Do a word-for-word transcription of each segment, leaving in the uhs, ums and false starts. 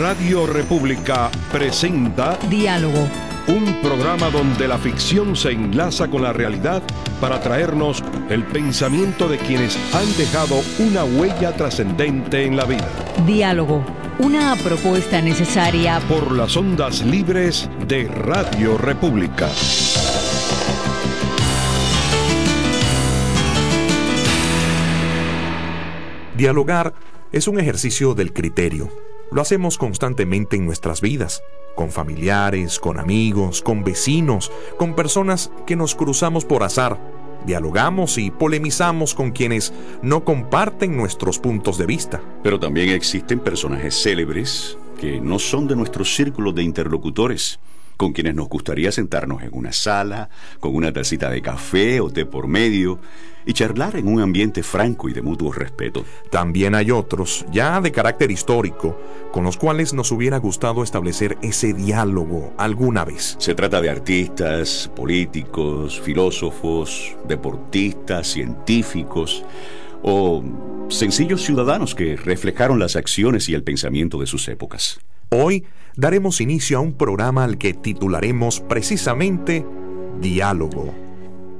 Radio República presenta Diálogo, un programa donde la ficción se enlaza con la realidad para traernos el pensamiento de quienes han dejado una huella trascendente en la vida. Diálogo, una propuesta necesaria por las ondas libres de Radio República. Dialogar es un ejercicio del criterio. Lo hacemos constantemente en nuestras vidas, con familiares, con amigos, con vecinos, con personas que nos cruzamos por azar. Dialogamos y polemizamos con quienes no comparten nuestros puntos de vista. Pero también existen personajes célebres que no son de nuestro círculo de interlocutores, con quienes nos gustaría sentarnos en una sala, con una tacita de café o té por medio, y charlar en un ambiente franco y de mutuo respeto. También hay otros, ya de carácter histórico, con los cuales nos hubiera gustado establecer ese diálogo alguna vez. Se trata de artistas, políticos, filósofos, deportistas, científicos, o sencillos ciudadanos que reflejaron las acciones y el pensamiento de sus épocas. Hoy daremos inicio a un programa al que titularemos precisamente Diálogo.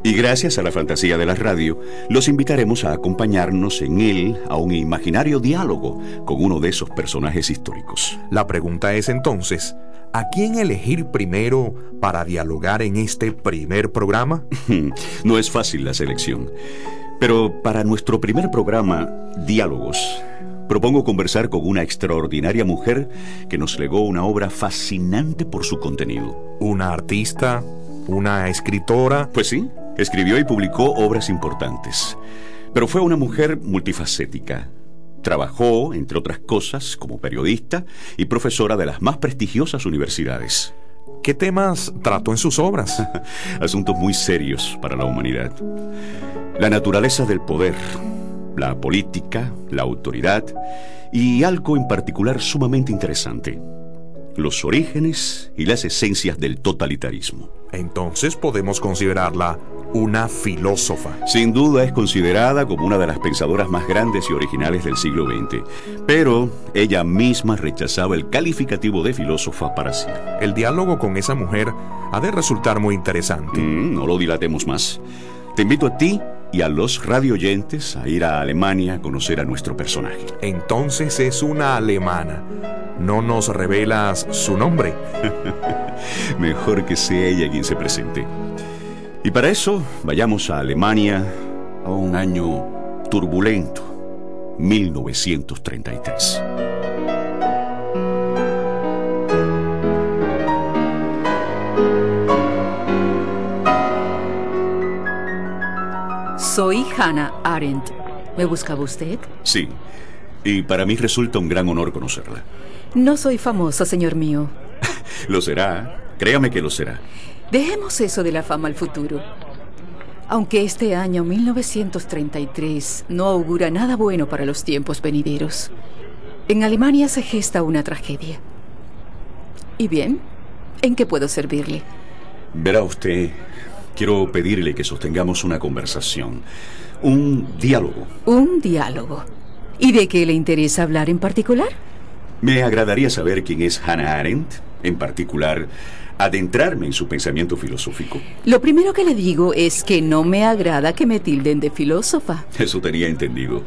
Y gracias a la fantasía de la radio, los invitaremos a acompañarnos en él a un imaginario diálogo con uno de esos personajes históricos. La pregunta es entonces, ¿a quién elegir primero para dialogar en este primer programa? No es fácil la selección, pero para nuestro primer programa, Diálogos, propongo conversar con una extraordinaria mujer que nos legó una obra fascinante por su contenido. ¿Una artista? ¿Una escritora? Pues sí, escribió y publicó obras importantes. Pero fue una mujer multifacética. Trabajó, entre otras cosas, como periodista y profesora de las más prestigiosas universidades. ¿Qué temas trató en sus obras? Asuntos muy serios para la humanidad. La naturaleza del poder, la política, la autoridad y algo en particular sumamente interesante: los orígenes y las esencias del totalitarismo. Entonces podemos considerarla una filósofa. Sin duda es considerada como una de las pensadoras más grandes y originales del siglo veinte, pero ella misma rechazaba el calificativo de filósofa para sí. El diálogo con esa mujer ha de resultar muy interesante. Mm, no lo dilatemos más. Te invito a ti y a los radioyentes a ir a Alemania a conocer a nuestro personaje. Entonces es una alemana. ¿No nos revelas su nombre? Mejor que sea ella quien se presente. Y para eso, vayamos a Alemania a un año turbulento, mil novecientos treinta y tres. Soy Hannah Arendt. ¿Me buscaba usted? Sí, y para mí resulta un gran honor conocerla. No soy famosa, señor mío. Lo será, créame que lo será. Dejemos eso de la fama al futuro. Aunque este año mil novecientos treinta y tres no augura nada bueno para los tiempos venideros, en Alemania se gesta una tragedia. ¿Y bien? ¿En qué puedo servirle? Verá usted, quiero pedirle que sostengamos una conversación, un diálogo. ¿Un diálogo? ¿Y de qué le interesa hablar en particular? Me agradaría saber quién es Hannah Arendt, en particular, adentrarme en su pensamiento filosófico. Lo primero que le digo es que no me agrada que me tilden de filósofa. Eso tenía entendido,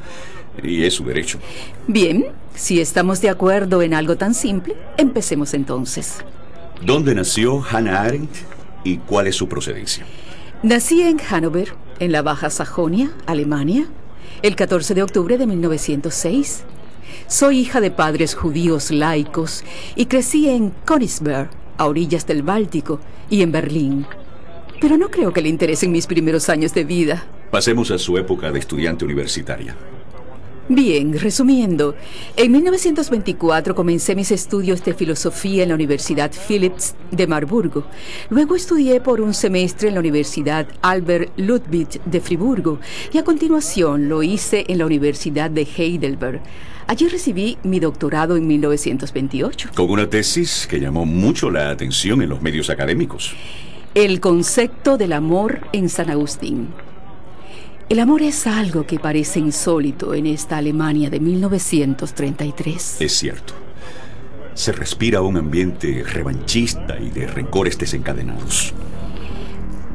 y es su derecho. Bien, si estamos de acuerdo en algo tan simple, empecemos entonces. ¿Dónde nació Hannah Arendt y cuál es su procedencia? Nací en Hannover, en la Baja Sajonia, Alemania, el catorce de octubre de mil novecientos seis. Soy hija de padres judíos laicos y crecí en Königsberg, a orillas del Báltico, y en Berlín. Pero no creo que le interesen mis primeros años de vida. Pasemos a su época de estudiante universitaria. Bien, resumiendo, en mil novecientos veinticuatro comencé mis estudios de filosofía en la Universidad Philipps de Marburgo. Luego estudié por un semestre en la Universidad Albert Ludwig de Friburgo y a continuación lo hice en la Universidad de Heidelberg. Allí recibí mi doctorado en mil novecientos veintiocho. Con una tesis que llamó mucho la atención en los medios académicos. El concepto del amor en San Agustín. El amor es algo que parece insólito en esta Alemania de mil novecientos treinta y tres. Es cierto. se respira un ambiente revanchista y de rencores desencadenados.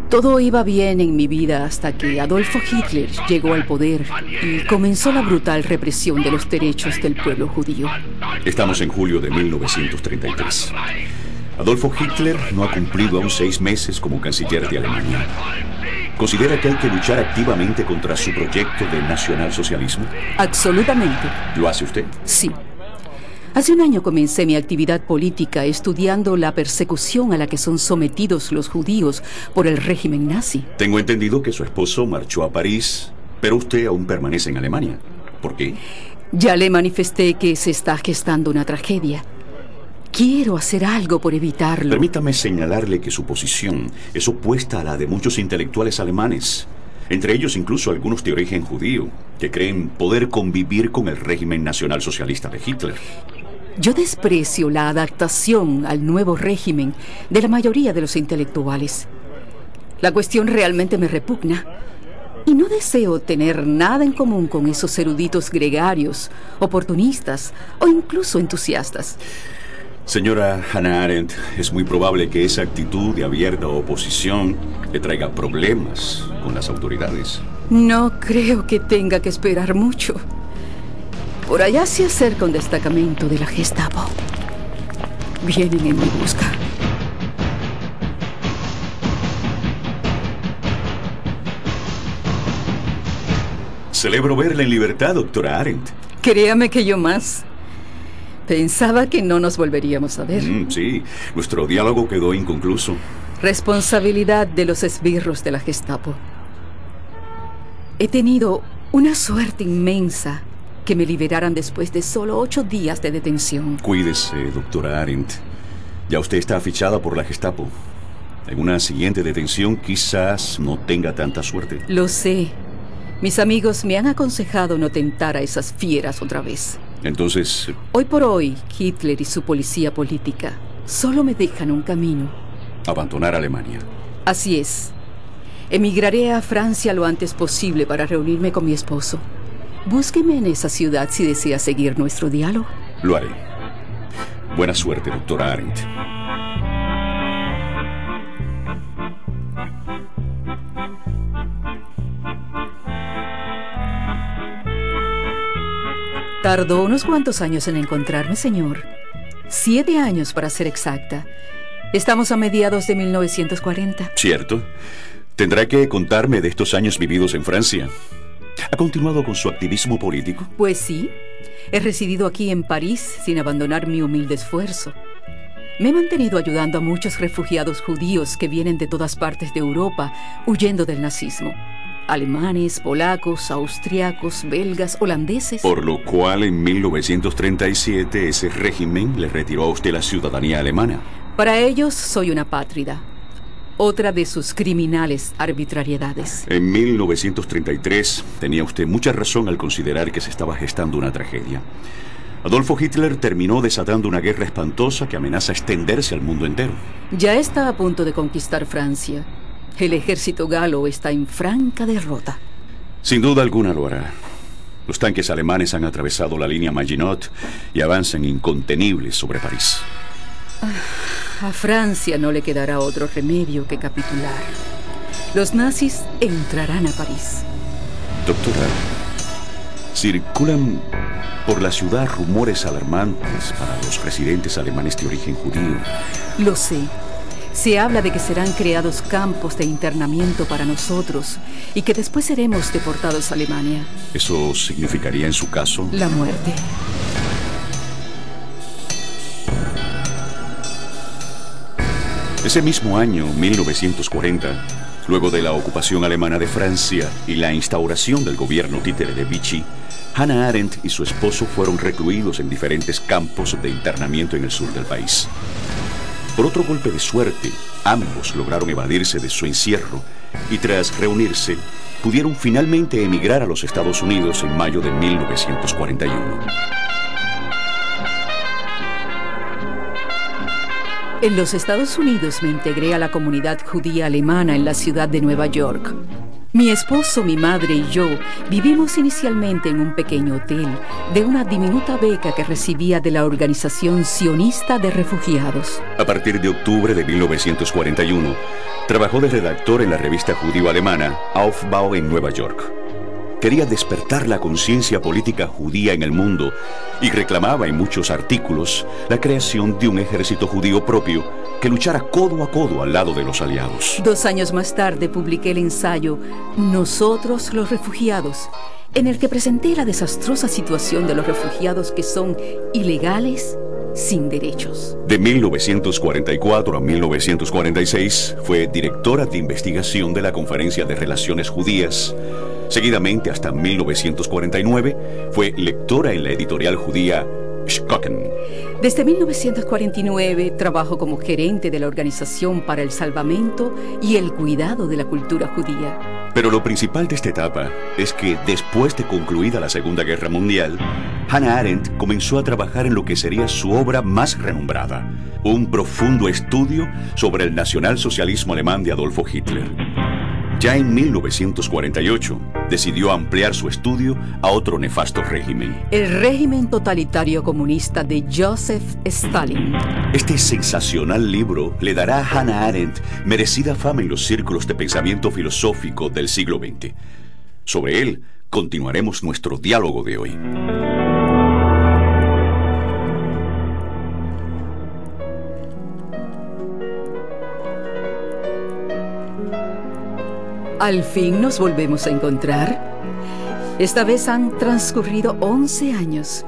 Todo iba bien en mi vida hasta que Adolfo Hitler llegó al poder y comenzó la brutal represión de los derechos del pueblo judío. Estamos en julio de mil novecientos treinta y tres. Adolfo Hitler no ha cumplido aún seis meses como canciller de Alemania. ¿Considera que hay que luchar activamente contra su proyecto de nacionalsocialismo? Absolutamente. ¿Lo hace usted? Sí. Hace un año comencé mi actividad política estudiando la persecución a la que son sometidos los judíos por el régimen nazi. Tengo entendido que su esposo marchó a París, pero usted aún permanece en Alemania. ¿Por qué? Ya le manifesté que se está gestando una tragedia. Quiero hacer algo por evitarlo. Permítame señalarle que su posición es opuesta a la de muchos intelectuales alemanes, entre ellos incluso algunos de origen judío, que creen poder convivir con el régimen nacionalsocialista de Hitler. Yo desprecio la adaptación al nuevo régimen de la mayoría de los intelectuales. La cuestión realmente me repugna y no deseo tener nada en común con esos eruditos gregarios, oportunistas o incluso entusiastas. Señora Hannah Arendt, es muy probable que esa actitud de abierta oposición le traiga problemas con las autoridades. No creo que tenga que esperar mucho. Por allá se acerca un destacamento de la Gestapo. Vienen en mi busca. Celebro verla en libertad, doctora Arendt. Créame que yo más. Pensaba que no nos volveríamos a ver. Mm, sí, nuestro diálogo quedó inconcluso. Responsabilidad de los esbirros de la Gestapo. He tenido una suerte inmensa que me liberaran después de solo ocho días de detención. Cuídese, doctora Arendt. Ya usted está fichada por la Gestapo. En una siguiente detención quizás no tenga tanta suerte. Lo sé. Mis amigos me han aconsejado no tentar a esas fieras otra vez. Entonces... Hoy por hoy, Hitler y su policía política solo me dejan un camino. Abandonar Alemania. Así es. Emigraré a Francia lo antes posible para reunirme con mi esposo. Búsqueme en esa ciudad si desea seguir nuestro diálogo. Lo haré. Buena suerte, doctora Arendt. Tardó unos cuantos años en encontrarme, señor. Siete años, para ser exacta. Estamos a mediados de mil novecientos cuarenta. Cierto. Tendrá que contarme de estos años vividos en Francia. ¿Ha continuado con su activismo político? Pues sí. He residido aquí en París sin abandonar mi humilde esfuerzo. Me he mantenido ayudando a muchos refugiados judíos que vienen de todas partes de Europa huyendo del nazismo. Alemanes, polacos, austriacos, belgas, holandeses. Por lo cual en mil novecientos treinta y siete ese régimen le retiró a usted la ciudadanía alemana. Para ellos soy una apátrida. Otra de sus criminales arbitrariedades. En mil novecientos treinta y tres tenía usted mucha razón al considerar que se estaba gestando una tragedia. Adolfo Hitler terminó desatando una guerra espantosa que amenaza extenderse al mundo entero. Ya está a punto de conquistar Francia. El ejército galo está en franca derrota. Sin duda alguna lo hará. Los tanques alemanes han atravesado la línea Maginot y avanzan incontenibles sobre París. Ah, a Francia no le quedará otro remedio que capitular. Los nazis entrarán a París. Doctora, circulan por la ciudad rumores alarmantes para los residentes alemanes de origen judío. Lo sé. Se habla de que serán creados campos de internamiento para nosotros y que después seremos deportados a Alemania. ¿Eso significaría en su caso? La muerte. Ese mismo año, mil novecientos cuarenta, luego de la ocupación alemana de Francia y la instauración del gobierno títere de Vichy, Hannah Arendt y su esposo fueron recluidos en diferentes campos de internamiento en el sur del país. Por otro golpe de suerte, ambos lograron evadirse de su encierro y tras reunirse, pudieron finalmente emigrar a los Estados Unidos en mayo de mil novecientos cuarenta y uno. En los Estados Unidos me integré a la comunidad judía alemana en la ciudad de Nueva York. Mi esposo, mi madre y yo vivimos inicialmente en un pequeño hotel de una diminuta beca que recibía de la Organización Sionista de Refugiados. A partir de octubre de mil novecientos cuarenta y uno, trabajó de redactor en la revista judío-alemana Aufbau en Nueva York. Quería despertar la conciencia política judía en el mundo y reclamaba en muchos artículos la creación de un ejército judío propio que luchara codo a codo al lado de los aliados. Dos años más tarde publiqué el ensayo Nosotros los refugiados, en el que presenté la desastrosa situación de los refugiados que son ilegales, sin derechos. De mil novecientos cuarenta y cuatro a mil novecientos cuarenta y seis fue directora de investigación de la Conferencia de Relaciones Judías. Seguidamente, hasta mil novecientos cuarenta y nueve, fue lectora en la editorial judía Schocken. Desde mil novecientos cuarenta y nueve trabajó como gerente de la Organización para el Salvamento y el Cuidado de la Cultura Judía. Pero lo principal de esta etapa es que después de concluida la Segunda Guerra Mundial, Hannah Arendt comenzó a trabajar en lo que sería su obra más renombrada, un profundo estudio sobre el nacionalsocialismo alemán de Adolfo Hitler. Ya en mil novecientos cuarenta y ocho, decidió ampliar su estudio a otro nefasto régimen. El régimen totalitario comunista de Joseph Stalin. Este sensacional libro le dará a Hannah Arendt merecida fama en los círculos de pensamiento filosófico del siglo veinte. Sobre él continuaremos nuestro diálogo de hoy. Al fin nos volvemos a encontrar. Esta vez han transcurrido once años.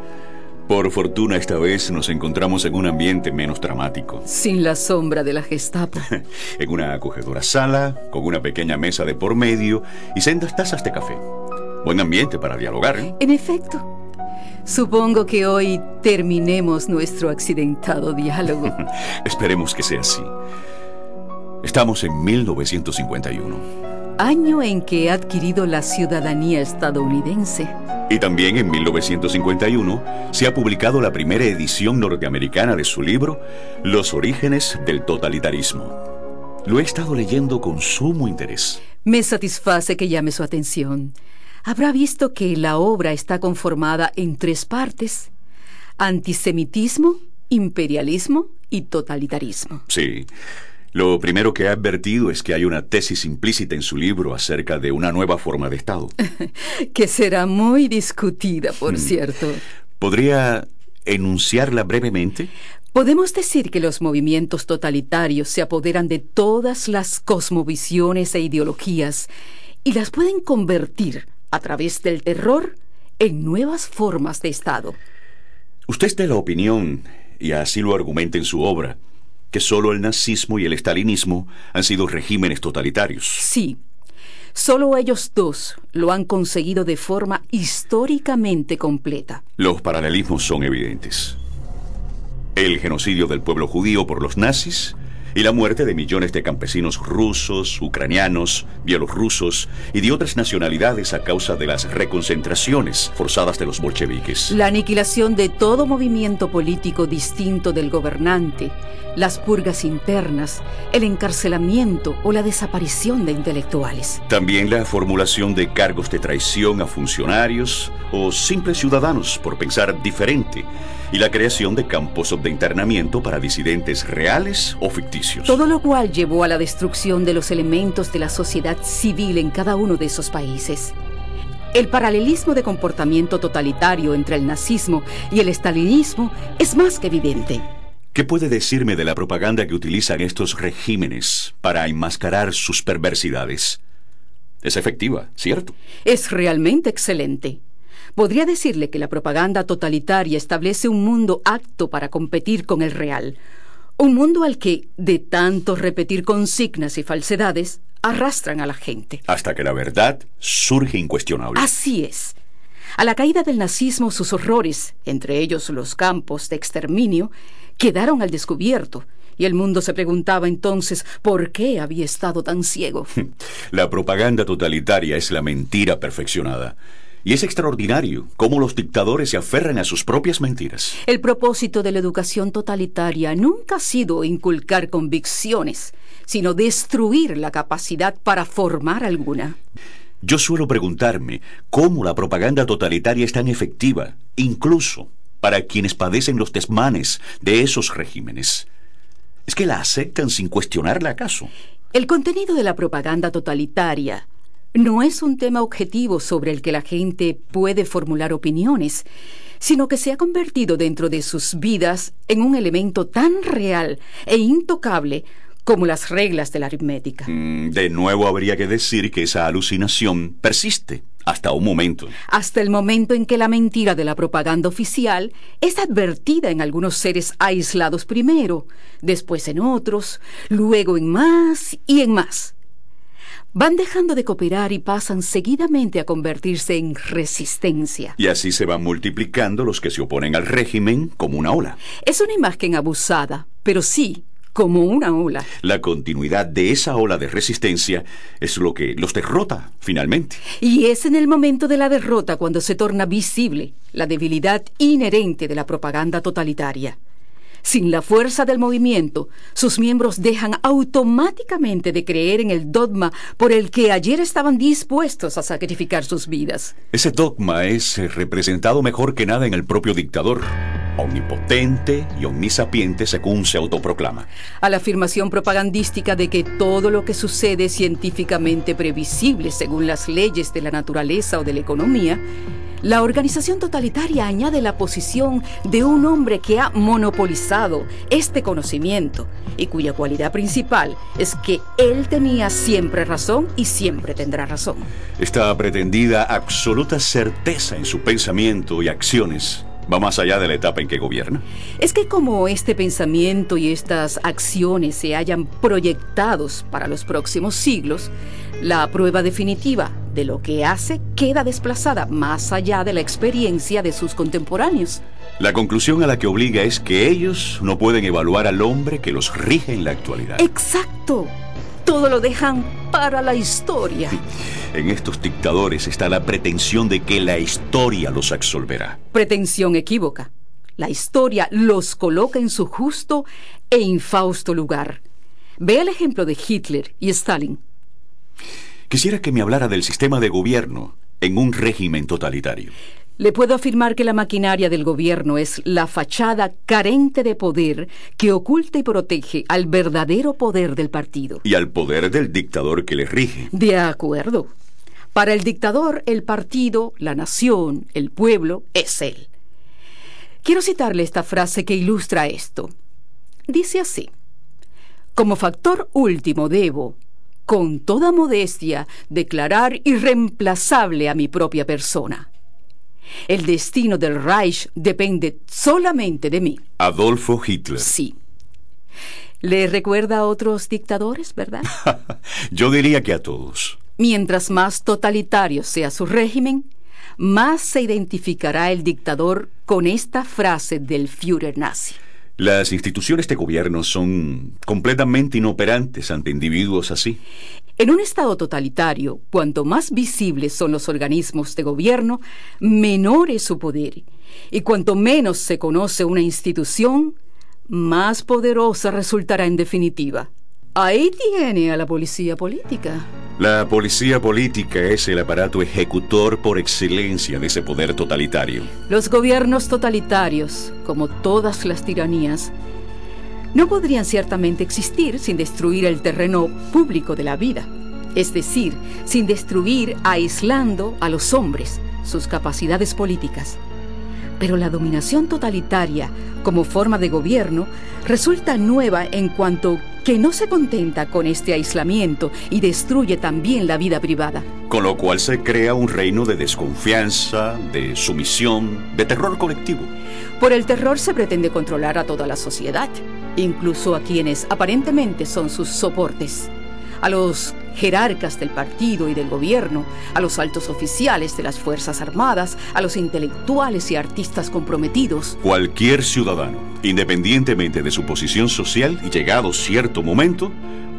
Por fortuna, esta vez nos encontramos en un ambiente menos dramático. Sin la sombra de la Gestapo. En una acogedora sala, con una pequeña mesa de por medio y sendas tazas de café. Buen ambiente para dialogar, ¿eh? En efecto. Supongo que hoy terminemos nuestro accidentado diálogo. Esperemos que sea así. Estamos en mil novecientos cincuenta y uno. Año en que ha adquirido la ciudadanía estadounidense. Y también en mil novecientos cincuenta y uno se ha publicado la primera edición norteamericana de su libro, Los orígenes del totalitarismo. Lo he estado leyendo con sumo interés. Me satisface que llame su atención. Habrá visto que la obra está conformada en tres partes: antisemitismo, imperialismo y totalitarismo. Sí. Lo primero que ha advertido es que hay una tesis implícita en su libro acerca de una nueva forma de Estado. Que será muy discutida, por hmm. cierto. ¿Podría enunciarla brevemente? Podemos decir que los movimientos totalitarios se apoderan de todas las cosmovisiones e ideologías y las pueden convertir, a través del terror, en nuevas formas de Estado. Usted es de la opinión, y así lo argumenta en su obra, que solo el nazismo y el estalinismo han sido regímenes totalitarios. Sí, solo ellos dos lo han conseguido de forma históricamente completa. Los paralelismos son evidentes. El genocidio del pueblo judío por los nazis y la muerte de millones de campesinos rusos, ucranianos, bielorrusos y de otras nacionalidades a causa de las reconcentraciones forzadas de los bolcheviques. La aniquilación de todo movimiento político distinto del gobernante, las purgas internas, el encarcelamiento o la desaparición de intelectuales. También la formulación de cargos de traición a funcionarios o simples ciudadanos por pensar diferente y la creación de campos de internamiento para disidentes reales o ficticios. Todo lo cual llevó a la destrucción de los elementos de la sociedad civil en cada uno de esos países. El paralelismo de comportamiento totalitario entre el nazismo y el estalinismo es más que evidente. ¿Qué puede decirme de la propaganda que utilizan estos regímenes para enmascarar sus perversidades? Es efectiva, ¿cierto? Es realmente excelente. Podría decirle que la propaganda totalitaria establece un mundo apto para competir con el real. Un mundo al que, de tanto repetir consignas y falsedades, arrastran a la gente. Hasta que la verdad surge incuestionable. Así es. A la caída del nazismo, sus horrores, entre ellos los campos de exterminio, quedaron al descubierto. Y el mundo se preguntaba entonces por qué había estado tan ciego. La propaganda totalitaria es la mentira perfeccionada. Y es extraordinario cómo los dictadores se aferran a sus propias mentiras. El propósito de la educación totalitaria nunca ha sido inculcar convicciones, sino destruir la capacidad para formar alguna. Yo suelo preguntarme cómo la propaganda totalitaria es tan efectiva, incluso para quienes padecen los desmanes de esos regímenes. ¿Es que la aceptan sin cuestionarla acaso? El contenido de la propaganda totalitaria no es un tema objetivo sobre el que la gente puede formular opiniones, sino que se ha convertido dentro de sus vidas en un elemento tan real e intocable como las reglas de la aritmética. Mm, de nuevo habría que decir que esa alucinación persiste hasta un momento. Hasta el momento en que la mentira de la propaganda oficial es advertida en algunos seres aislados primero, después en otros, luego en más y en más. Van dejando de cooperar y pasan seguidamente a convertirse en resistencia. Y así se van multiplicando los que se oponen al régimen como una ola. Es una imagen abusada, pero sí, como una ola. La continuidad de esa ola de resistencia es lo que los derrota finalmente. Y es en el momento de la derrota cuando se torna visible la debilidad inherente de la propaganda totalitaria. Sin la fuerza del movimiento, sus miembros dejan automáticamente de creer en el dogma por el que ayer estaban dispuestos a sacrificar sus vidas. Ese dogma es representado mejor que nada en el propio dictador. Omnipotente y omnisapiente, según se autoproclama. A la afirmación propagandística de que todo lo que sucede es científicamente previsible según las leyes de la naturaleza o de la economía, la organización totalitaria añade la posición de un hombre que ha monopolizado este conocimiento y cuya cualidad principal es que él tenía siempre razón y siempre tendrá razón. Esta pretendida absoluta certeza en su pensamiento y acciones va más allá de la etapa en que gobierna. Es que como este pensamiento y estas acciones se hayan proyectados para los próximos siglos, la prueba definitiva de lo que hace queda desplazada más allá de la experiencia de sus contemporáneos. La conclusión a la que obliga es que ellos no pueden evaluar al hombre que los rige en la actualidad. ¡Exacto! Todo lo dejan para la historia. En estos dictadores está la pretensión de que la historia los absolverá. Pretensión equívoca. La historia los coloca en su justo e infausto lugar. Ve el ejemplo de Hitler y Stalin. Quisiera que me hablara del sistema de gobierno en un régimen totalitario. Le puedo afirmar que la maquinaria del gobierno es la fachada carente de poder que oculta y protege al verdadero poder del partido. Y al poder del dictador que le rige. De acuerdo. Para el dictador, el partido, la nación, el pueblo, es él. Quiero citarle esta frase que ilustra esto. Dice así: como factor último debo, con toda modestia, declarar irreemplazable a mi propia persona. El destino del Reich depende solamente de mí. Adolfo Hitler. Sí. ¿Le recuerda a otros dictadores, verdad? Yo diría que a todos. Mientras más totalitario sea su régimen, más se identificará el dictador con esta frase del Führer nazi. Las instituciones de gobierno son completamente inoperantes ante individuos así. En un estado totalitario, cuanto más visibles son los organismos de gobierno, menor es su poder. Y cuanto menos se conoce una institución, más poderosa resultará en definitiva. Ahí tiene a la policía política. La policía política es el aparato ejecutor por excelencia de ese poder totalitario. Los gobiernos totalitarios, como todas las tiranías, no podrían ciertamente existir sin destruir el terreno público de la vida, es decir, sin destruir aislando a los hombres sus capacidades políticas. Pero la dominación totalitaria como forma de gobierno resulta nueva en cuanto que no se contenta con este aislamiento y destruye también la vida privada. Con lo cual se crea un reino de desconfianza, de sumisión, de terror colectivo. Por el terror se pretende controlar a toda la sociedad, incluso a quienes aparentemente son sus soportes. A los jerarcas del partido y del gobierno, a los altos oficiales de las Fuerzas Armadas, a los intelectuales y artistas comprometidos. Cualquier ciudadano, independientemente de su posición social y llegado cierto momento,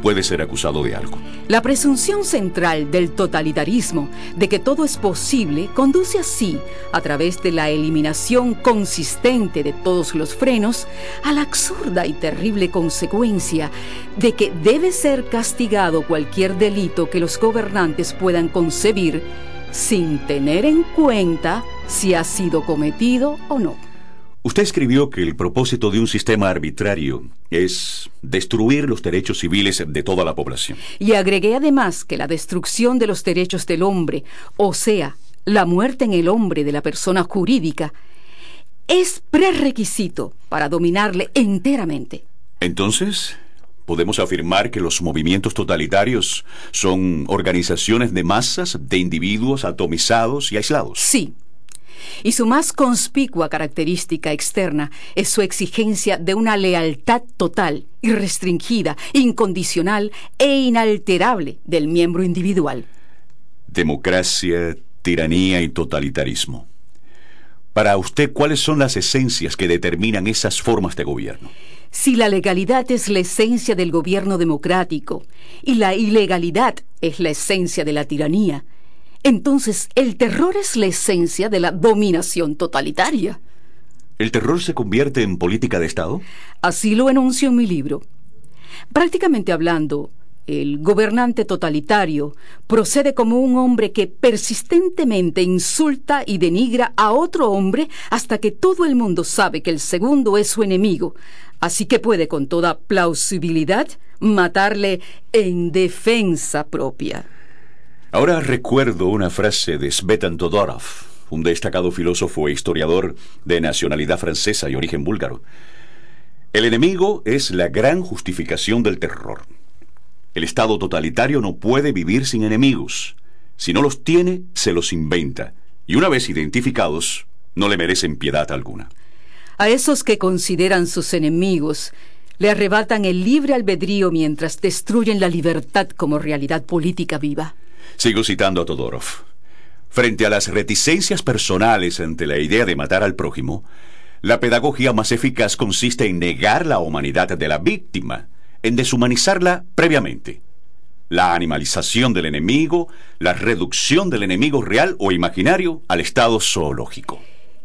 puede ser acusado de algo. La presunción central del totalitarismo de que todo es posible conduce así, a través de la eliminación consistente de todos los frenos, a la absurda y terrible consecuencia de que debe ser castigado cualquier delito que los gobernantes puedan concebir sin tener en cuenta si ha sido cometido o no. Usted escribió que el propósito de un sistema arbitrario es destruir los derechos civiles de toda la población. Y agregué además que la destrucción de los derechos del hombre, o sea, la muerte en el hombre de la persona jurídica, es prerrequisito para dominarle enteramente. Entonces, ¿podemos afirmar que los movimientos totalitarios son organizaciones de masas, de individuos atomizados y aislados? Sí. Y su más conspicua característica externa es su exigencia de una lealtad total, irrestringida, incondicional e inalterable del miembro individual. Democracia, tiranía y totalitarismo. Para usted, ¿cuáles son las esencias que determinan esas formas de gobierno? Si la legalidad es la esencia del gobierno democrático y la ilegalidad es la esencia de la tiranía, entonces, el terror es la esencia de la dominación totalitaria. ¿El terror se convierte en política de Estado? Así lo enuncio en mi libro. Prácticamente hablando, el gobernante totalitario procede como un hombre que persistentemente insulta y denigra a otro hombre hasta que todo el mundo sabe que el segundo es su enemigo, así que puede con toda plausibilidad matarle en defensa propia. Ahora recuerdo una frase de Svetan Todorov, un destacado filósofo e historiador de nacionalidad francesa y origen búlgaro. El enemigo es la gran justificación del terror. El Estado totalitario no puede vivir sin enemigos. Si no los tiene, se los inventa. Y una vez identificados, no le merecen piedad alguna. A esos que consideran sus enemigos, le arrebatan el libre albedrío mientras destruyen la libertad como realidad política viva. Sigo citando a Todorov. Frente a las reticencias personales ante la idea de matar al prójimo, la pedagogía más eficaz consiste en negar la humanidad de la víctima, en deshumanizarla previamente. La animalización del enemigo, la reducción del enemigo real o imaginario al estado zoológico.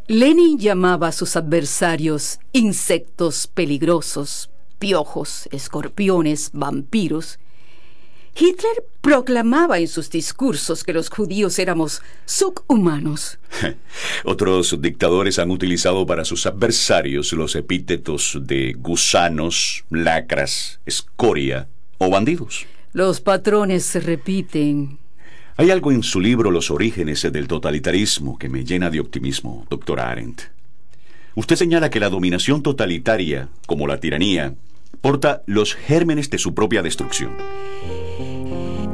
Lenin llamaba a sus adversarios insectos peligrosos, piojos, escorpiones, vampiros. Hitler proclamaba en sus discursos que los judíos éramos subhumanos. Otros dictadores han utilizado para sus adversarios los epítetos de gusanos, lacras, escoria o bandidos. Los patrones se repiten. Hay algo en su libro Los orígenes del totalitarismo que me llena de optimismo, doctora Arendt. Usted señala que la dominación totalitaria, como la tiranía, porta los gérmenes de su propia destrucción.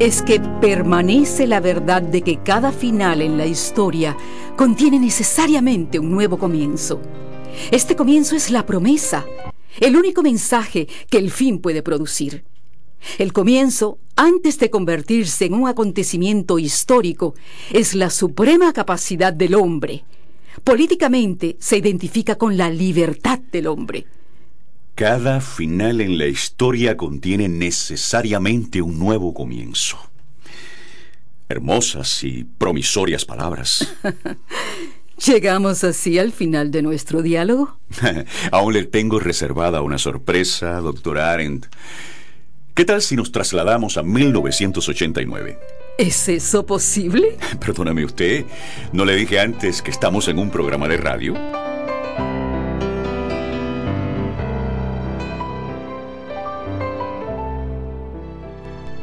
Es que permanece la verdad de que cada final en la historia contiene necesariamente un nuevo comienzo. Este comienzo es la promesa, el único mensaje que el fin puede producir. El comienzo, antes de convertirse en un acontecimiento histórico, es la suprema capacidad del hombre. Políticamente se identifica con la libertad del hombre. Cada final en la historia contiene necesariamente un nuevo comienzo. Hermosas y promisorias palabras. ¿Llegamos así al final de nuestro diálogo? Aún le tengo reservada una sorpresa, doctora Arendt. ¿Qué tal si nos trasladamos a mil novecientos ochenta y nueve? ¿Es eso posible? Perdóname usted, ¿no le dije antes que estamos en un programa de radio?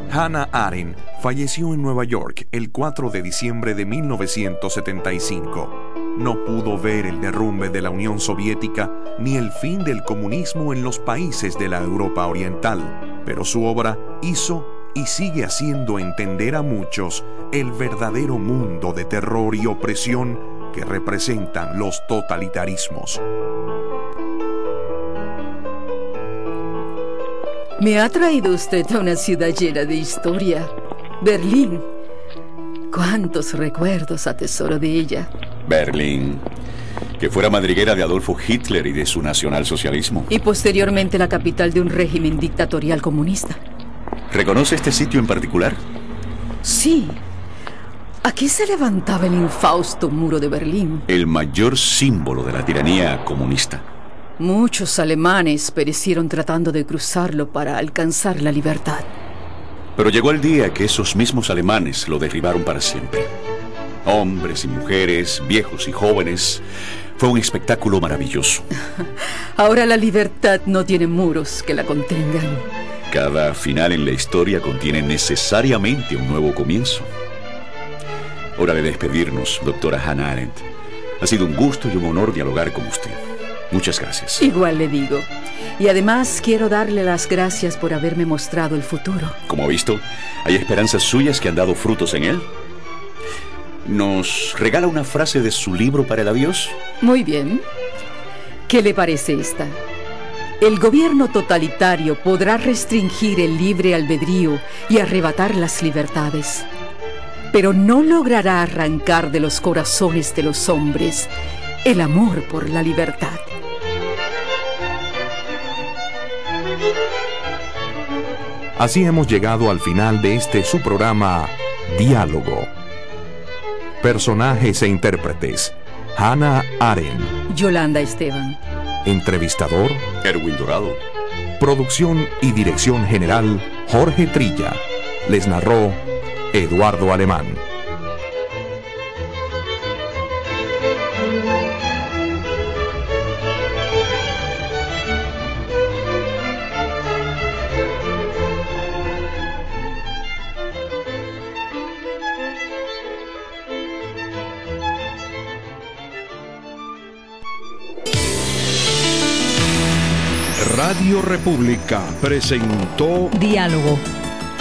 Hannah Arendt falleció en Nueva York el cuatro de diciembre de mil novecientos setenta y cinco. No pudo ver el derrumbe de la Unión Soviética ni el fin del comunismo en los países de la Europa Oriental, pero su obra hizo y sigue haciendo entender a muchos el verdadero mundo de terror y opresión que representan los totalitarismos. Me ha traído usted a una ciudad llena de historia, Berlín. ¿Cuántos recuerdos atesoro de ella? Berlín, que fuera madriguera de Adolfo Hitler y de su nacionalsocialismo. Y posteriormente la capital de un régimen dictatorial comunista. ¿Reconoce este sitio en particular? Sí. Aquí se levantaba el infausto muro de Berlín. El mayor símbolo de la tiranía comunista. Muchos alemanes perecieron tratando de cruzarlo para alcanzar la libertad. Pero llegó el día que esos mismos alemanes lo derribaron para siempre. Hombres y mujeres, viejos y jóvenes. Fue un espectáculo maravilloso. Ahora la libertad no tiene muros que la contengan. Cada final en la historia contiene necesariamente un nuevo comienzo. Hora de despedirnos, doctora Hannah Arendt. Ha sido un gusto y un honor dialogar con usted. Muchas gracias. Igual le digo. Y además quiero darle las gracias por haberme mostrado el futuro. Como ha visto, hay esperanzas suyas que han dado frutos en él. ¿Nos regala una frase de su libro para el adiós? Muy bien. ¿Qué le parece esta? El gobierno totalitario podrá restringir el libre albedrío y arrebatar las libertades, pero no logrará arrancar de los corazones de los hombres el amor por la libertad. Así hemos llegado al final de este su programa, Diálogo. Personajes e intérpretes: Hannah Arendt, Yolanda Esteban. Entrevistador: Erwin Dorado. Producción y dirección general: Jorge Trilla. Les narró Eduardo Alemán. Radio República presentó Diálogo,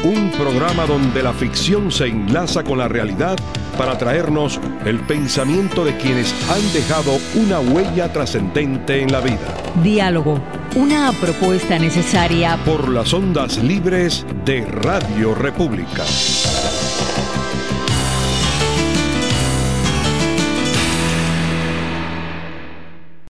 un programa donde la ficción se enlaza con la realidad para traernos el pensamiento de quienes han dejado una huella trascendente en la vida. Diálogo, una propuesta necesaria por las ondas libres de Radio República.